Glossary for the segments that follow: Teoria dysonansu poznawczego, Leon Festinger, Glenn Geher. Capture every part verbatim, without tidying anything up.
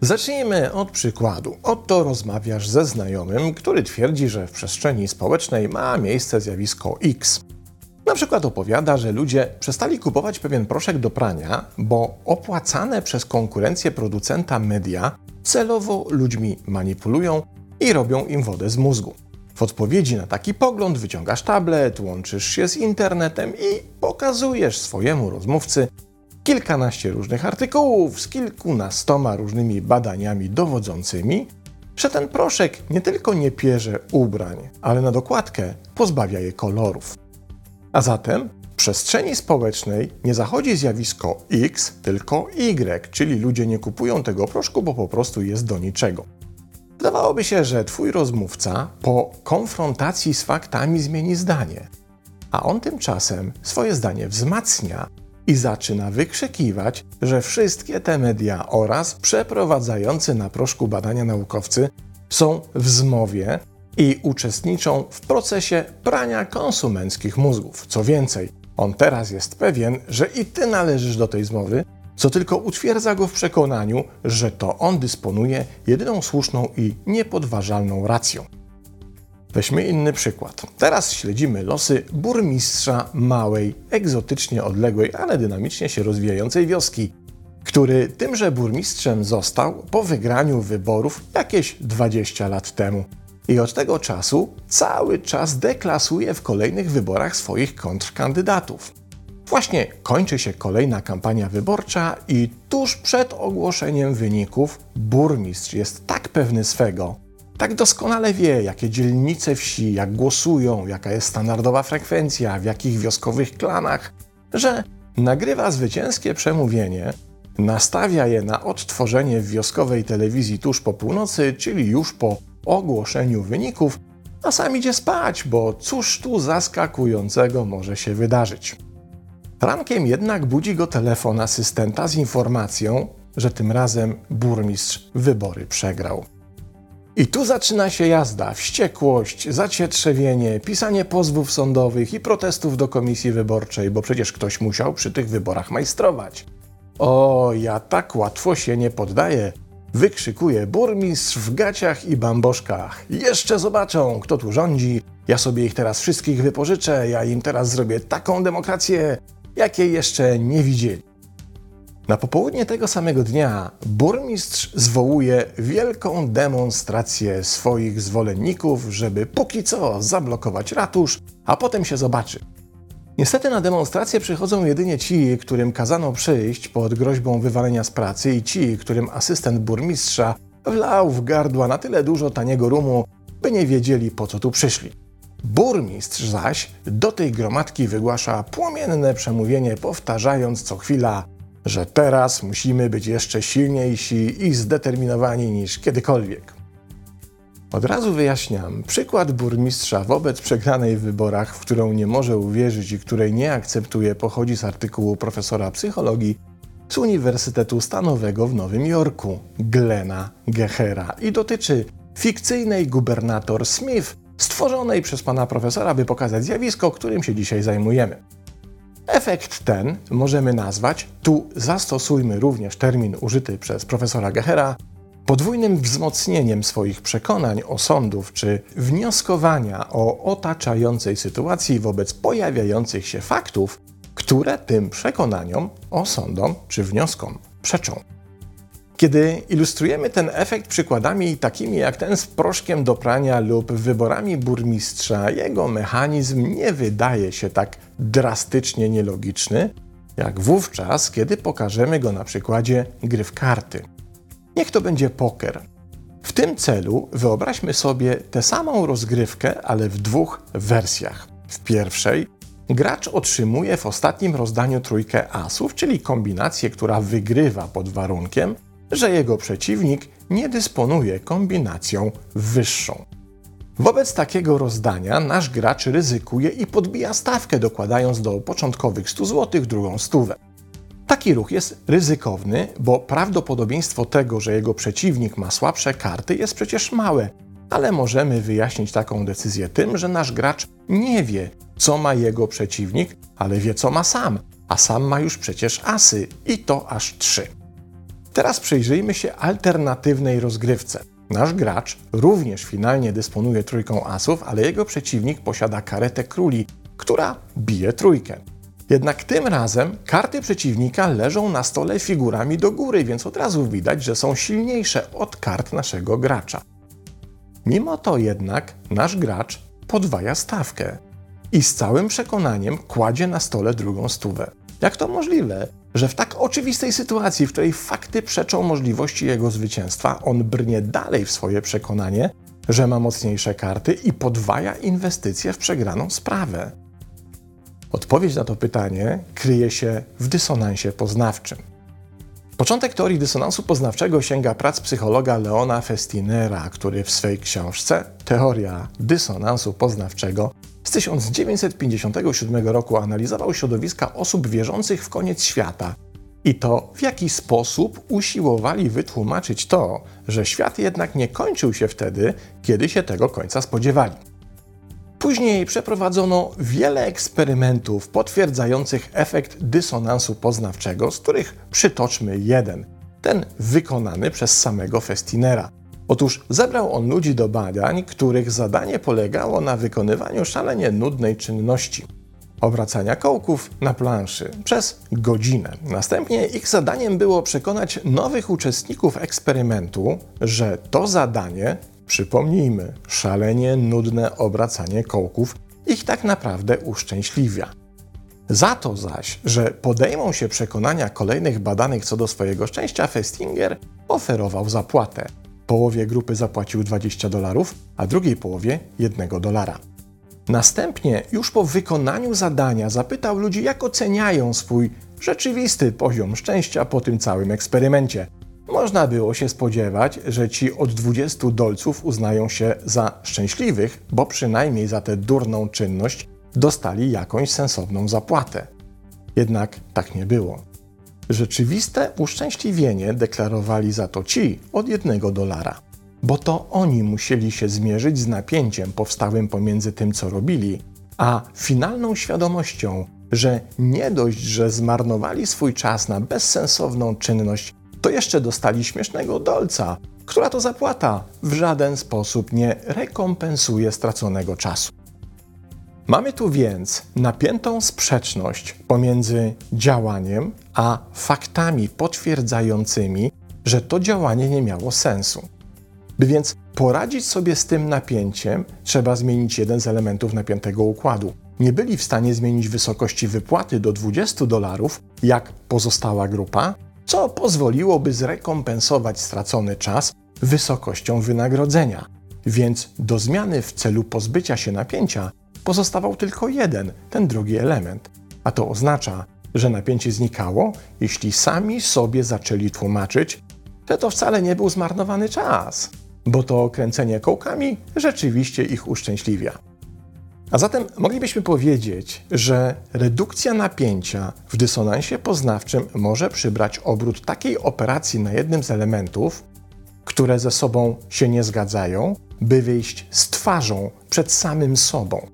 Zacznijmy od przykładu. Oto rozmawiasz ze znajomym, który twierdzi, że w przestrzeni społecznej ma miejsce zjawisko X. Na przykład opowiada, że ludzie przestali kupować pewien proszek do prania, bo opłacane przez konkurencję producenta media celowo ludźmi manipulują i robią im wodę z mózgu. W odpowiedzi na taki pogląd wyciągasz tablet, łączysz się z internetem i pokazujesz swojemu rozmówcy kilkanaście różnych artykułów z kilkunastoma różnymi badaniami dowodzącymi, że ten proszek nie tylko nie pierze ubrań, ale na dokładkę pozbawia je kolorów. A zatem w przestrzeni społecznej nie zachodzi zjawisko X, tylko Y, czyli ludzie nie kupują tego proszku, bo po prostu jest do niczego. Wydawałoby się, że twój rozmówca po konfrontacji z faktami zmieni zdanie, a on tymczasem swoje zdanie wzmacnia i zaczyna wykrzykiwać, że wszystkie te media oraz przeprowadzający na proszku badania naukowcy są w zmowie i uczestniczą w procesie prania konsumenckich mózgów. Co więcej, on teraz jest pewien, że i ty należysz do tej zmowy, co tylko utwierdza go w przekonaniu, że to on dysponuje jedyną słuszną i niepodważalną racją. Weźmy inny przykład. Teraz śledzimy losy burmistrza małej, egzotycznie odległej, ale dynamicznie się rozwijającej wioski, który tymże burmistrzem został po wygraniu wyborów jakieś dwadzieścia lat temu. I od tego czasu cały czas deklasuje w kolejnych wyborach swoich kontrkandydatów. Właśnie kończy się kolejna kampania wyborcza i tuż przed ogłoszeniem wyników burmistrz jest tak pewny swego, tak doskonale wie, jakie dzielnice wsi, jak głosują, jaka jest standardowa frekwencja, w jakich wioskowych klanach, że nagrywa zwycięskie przemówienie, nastawia je na odtworzenie w wioskowej telewizji tuż po północy, czyli już po ogłoszeniu wyników, a sam idzie spać, bo cóż tu zaskakującego może się wydarzyć. Rankiem jednak budzi go telefon asystenta z informacją, że tym razem burmistrz wybory przegrał. I tu zaczyna się jazda, wściekłość, zacietrzewienie, pisanie pozwów sądowych i protestów do komisji wyborczej, bo przecież ktoś musiał przy tych wyborach majstrować. O, ja tak łatwo się nie poddaję, wykrzykuje burmistrz w gaciach i bamboszkach. Jeszcze zobaczą, kto tu rządzi, ja sobie ich teraz wszystkich wypożyczę, ja im teraz zrobię taką demokrację, jakiej jeszcze nie widzieli. Na popołudnie tego samego dnia burmistrz zwołuje wielką demonstrację swoich zwolenników, żeby póki co zablokować ratusz, a potem się zobaczy. Niestety na demonstrację przychodzą jedynie ci, którym kazano przyjść pod groźbą wywalenia z pracy i ci, którym asystent burmistrza wlał w gardła na tyle dużo taniego rumu, by nie wiedzieli, po co tu przyszli. Burmistrz zaś do tej gromadki wygłasza płomienne przemówienie, powtarzając co chwila, że teraz musimy być jeszcze silniejsi i zdeterminowani niż kiedykolwiek. Od razu wyjaśniam, przykład burmistrza wobec przegranej w wyborach, w którą nie może uwierzyć i której nie akceptuje, pochodzi z artykułu profesora psychologii z Uniwersytetu Stanowego w Nowym Jorku, Glena Gehera, i dotyczy fikcyjnej gubernator Smith, stworzonej przez pana profesora, by pokazać zjawisko, którym się dzisiaj zajmujemy. Efekt ten możemy nazwać, tu zastosujmy również termin użyty przez profesora Gehera, podwójnym wzmocnieniem swoich przekonań, osądów czy wnioskowania o otaczającej sytuacji wobec pojawiających się faktów, które tym przekonaniom, osądom czy wnioskom przeczą. Kiedy ilustrujemy ten efekt przykładami takimi jak ten z proszkiem do prania lub wyborami burmistrza, jego mechanizm nie wydaje się tak drastycznie nielogiczny, jak wówczas, kiedy pokażemy go na przykładzie gry w karty. Niech to będzie poker. W tym celu wyobraźmy sobie tę samą rozgrywkę, ale w dwóch wersjach. W pierwszej gracz otrzymuje w ostatnim rozdaniu trójkę asów, czyli kombinację, która wygrywa pod warunkiem, że jego przeciwnik nie dysponuje kombinacją wyższą. Wobec takiego rozdania nasz gracz ryzykuje i podbija stawkę, dokładając do początkowych stu złotych drugą stówę. Taki ruch jest ryzykowny, bo prawdopodobieństwo tego, że jego przeciwnik ma słabsze karty, jest przecież małe, ale możemy wyjaśnić taką decyzję tym, że nasz gracz nie wie, co ma jego przeciwnik, ale wie, co ma sam, a sam ma już przecież asy i to aż trzy. Teraz przyjrzyjmy się alternatywnej rozgrywce. Nasz gracz również finalnie dysponuje trójką asów, ale jego przeciwnik posiada karetę króli, która bije trójkę. Jednak tym razem karty przeciwnika leżą na stole figurami do góry, więc od razu widać, że są silniejsze od kart naszego gracza. Mimo to jednak nasz gracz podwaja stawkę i z całym przekonaniem kładzie na stole drugą stówę. Jak to możliwe, że w tak oczywistej sytuacji, w której fakty przeczą możliwości jego zwycięstwa, on brnie dalej w swoje przekonanie, że ma mocniejsze karty i podwaja inwestycje w przegraną sprawę? Odpowiedź na to pytanie kryje się w dysonansie poznawczym. Początek teorii dysonansu poznawczego sięga prac psychologa Leona Festingera, który w swej książce Teoria dysonansu poznawczego z tysiąc dziewięćset pięćdziesiątego siódmego roku analizował środowiska osób wierzących w koniec świata i to, w jaki sposób usiłowali wytłumaczyć to, że świat jednak nie kończył się wtedy, kiedy się tego końca spodziewali. Później przeprowadzono wiele eksperymentów potwierdzających efekt dysonansu poznawczego, z których przytoczmy jeden, ten wykonany przez samego Festingera. Otóż zebrał on ludzi do badań, których zadanie polegało na wykonywaniu szalenie nudnej czynności – obracania kołków na planszy przez godzinę. Następnie ich zadaniem było przekonać nowych uczestników eksperymentu, że to zadanie, przypomnijmy, szalenie nudne obracanie kołków, ich tak naprawdę uszczęśliwia. Za to zaś, że podejmą się przekonania kolejnych badanych co do swojego szczęścia, Festinger oferował zapłatę. Połowie grupy zapłacił dwadzieścia dolarów, a drugiej połowie jednego dolara. Następnie, już po wykonaniu zadania, zapytał ludzi, jak oceniają swój rzeczywisty poziom szczęścia po tym całym eksperymencie. Można było się spodziewać, że ci od dwudziestu dolców uznają się za szczęśliwych, bo przynajmniej za tę durną czynność dostali jakąś sensowną zapłatę. Jednak tak nie było. Rzeczywiste uszczęśliwienie deklarowali za to ci od jednego dolara, bo to oni musieli się zmierzyć z napięciem powstałym pomiędzy tym, co robili, a finalną świadomością, że nie dość, że zmarnowali swój czas na bezsensowną czynność, to jeszcze dostali śmiesznego dolca, która to zapłata w żaden sposób nie rekompensuje straconego czasu. Mamy tu więc napiętą sprzeczność pomiędzy działaniem a faktami potwierdzającymi, że to działanie nie miało sensu. By więc poradzić sobie z tym napięciem, trzeba zmienić jeden z elementów napiętego układu. Nie byli w stanie zmienić wysokości wypłaty do dwudziestu dolarów, jak pozostała grupa, co pozwoliłoby zrekompensować stracony czas wysokością wynagrodzenia. Więc do zmiany w celu pozbycia się napięcia pozostawał tylko jeden, ten drugi element, a to oznacza, że napięcie znikało, jeśli sami sobie zaczęli tłumaczyć, że to wcale nie był zmarnowany czas, bo to kręcenie kołkami rzeczywiście ich uszczęśliwia. A zatem moglibyśmy powiedzieć, że redukcja napięcia w dysonansie poznawczym może przybrać obrót takiej operacji na jednym z elementów, które ze sobą się nie zgadzają, by wyjść z twarzą przed samym sobą.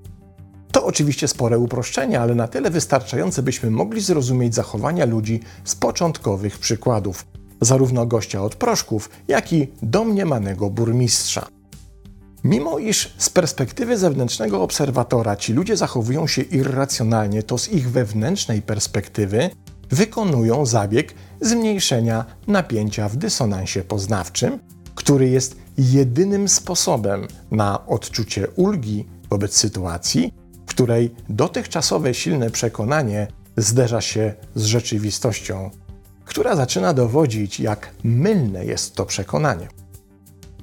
To oczywiście spore uproszczenie, ale na tyle wystarczające, byśmy mogli zrozumieć zachowania ludzi z początkowych przykładów, zarówno gościa od proszków, jak i domniemanego burmistrza. Mimo iż z perspektywy zewnętrznego obserwatora ci ludzie zachowują się irracjonalnie, to z ich wewnętrznej perspektywy wykonują zabieg zmniejszenia napięcia w dysonansie poznawczym, który jest jedynym sposobem na odczucie ulgi wobec sytuacji, w której dotychczasowe silne przekonanie zderza się z rzeczywistością, która zaczyna dowodzić, jak mylne jest to przekonanie.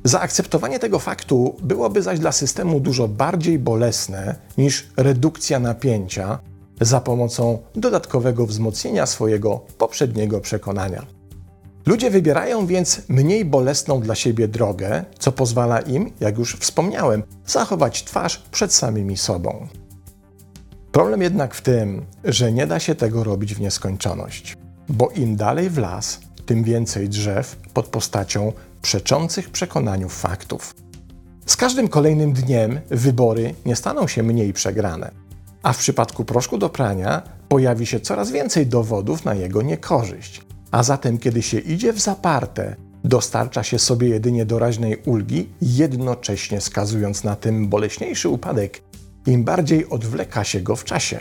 Zaakceptowanie tego faktu byłoby zaś dla systemu dużo bardziej bolesne niż redukcja napięcia za pomocą dodatkowego wzmocnienia swojego poprzedniego przekonania. Ludzie wybierają więc mniej bolesną dla siebie drogę, co pozwala im, jak już wspomniałem, zachować twarz przed samymi sobą. Problem jednak w tym, że nie da się tego robić w nieskończoność, bo im dalej w las, tym więcej drzew pod postacią przeczących przekonaniu faktów. Z każdym kolejnym dniem wybory nie staną się mniej przegrane, a w przypadku proszku do prania pojawi się coraz więcej dowodów na jego niekorzyść. A zatem, kiedy się idzie w zaparte, dostarcza się sobie jedynie doraźnej ulgi, jednocześnie skazując na tym boleśniejszy upadek, im bardziej odwleka się go w czasie.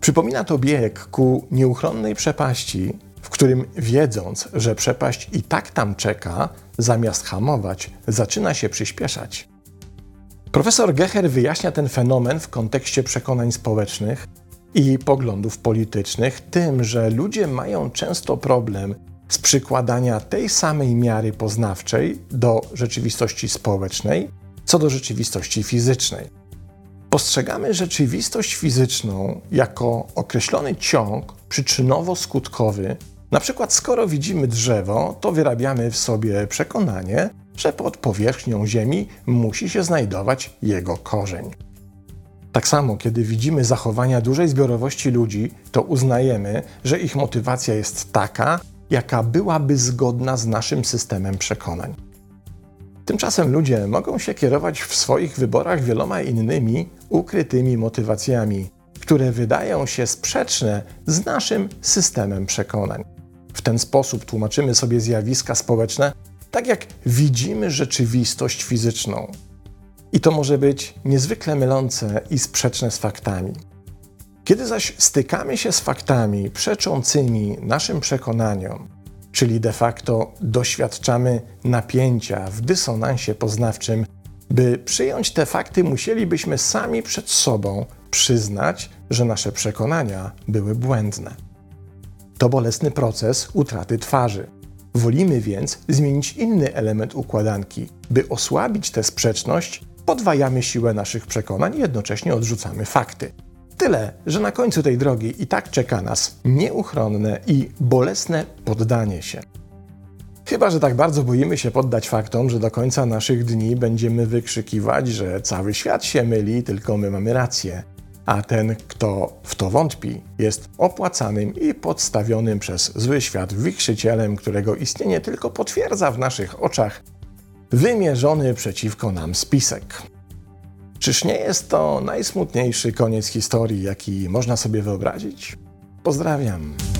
Przypomina to bieg ku nieuchronnej przepaści, w którym wiedząc, że przepaść i tak tam czeka, zamiast hamować, zaczyna się przyspieszać. Profesor Geher wyjaśnia ten fenomen w kontekście przekonań społecznych i poglądów politycznych tym, że ludzie mają często problem z przykładania tej samej miary poznawczej do rzeczywistości społecznej, co do rzeczywistości fizycznej. Postrzegamy rzeczywistość fizyczną jako określony ciąg przyczynowo-skutkowy. Na przykład skoro widzimy drzewo, to wyrabiamy w sobie przekonanie, że pod powierzchnią ziemi musi się znajdować jego korzeń. Tak samo, kiedy widzimy zachowania dużej zbiorowości ludzi, to uznajemy, że ich motywacja jest taka, jaka byłaby zgodna z naszym systemem przekonań. Tymczasem ludzie mogą się kierować w swoich wyborach wieloma innymi, ukrytymi motywacjami, które wydają się sprzeczne z naszym systemem przekonań. W ten sposób tłumaczymy sobie zjawiska społeczne, tak jak widzimy rzeczywistość fizyczną. I to może być niezwykle mylące i sprzeczne z faktami. Kiedy zaś stykamy się z faktami przeczącymi naszym przekonaniom, czyli de facto doświadczamy napięcia w dysonansie poznawczym, by przyjąć te fakty, musielibyśmy sami przed sobą przyznać, że nasze przekonania były błędne. To bolesny proces utraty twarzy. Wolimy więc zmienić inny element układanki. By osłabić tę sprzeczność, podwajamy siłę naszych przekonań i jednocześnie odrzucamy fakty. Tyle, że na końcu tej drogi i tak czeka nas nieuchronne i bolesne poddanie się. Chyba że tak bardzo boimy się poddać faktom, że do końca naszych dni będziemy wykrzykiwać, że cały świat się myli, tylko my mamy rację. A ten, kto w to wątpi, jest opłacanym i podstawionym przez zły świat wichrzycielem, którego istnienie tylko potwierdza w naszych oczach wymierzony przeciwko nam spisek. Czyż nie jest to najsmutniejszy koniec historii, jaki można sobie wyobrazić? Pozdrawiam.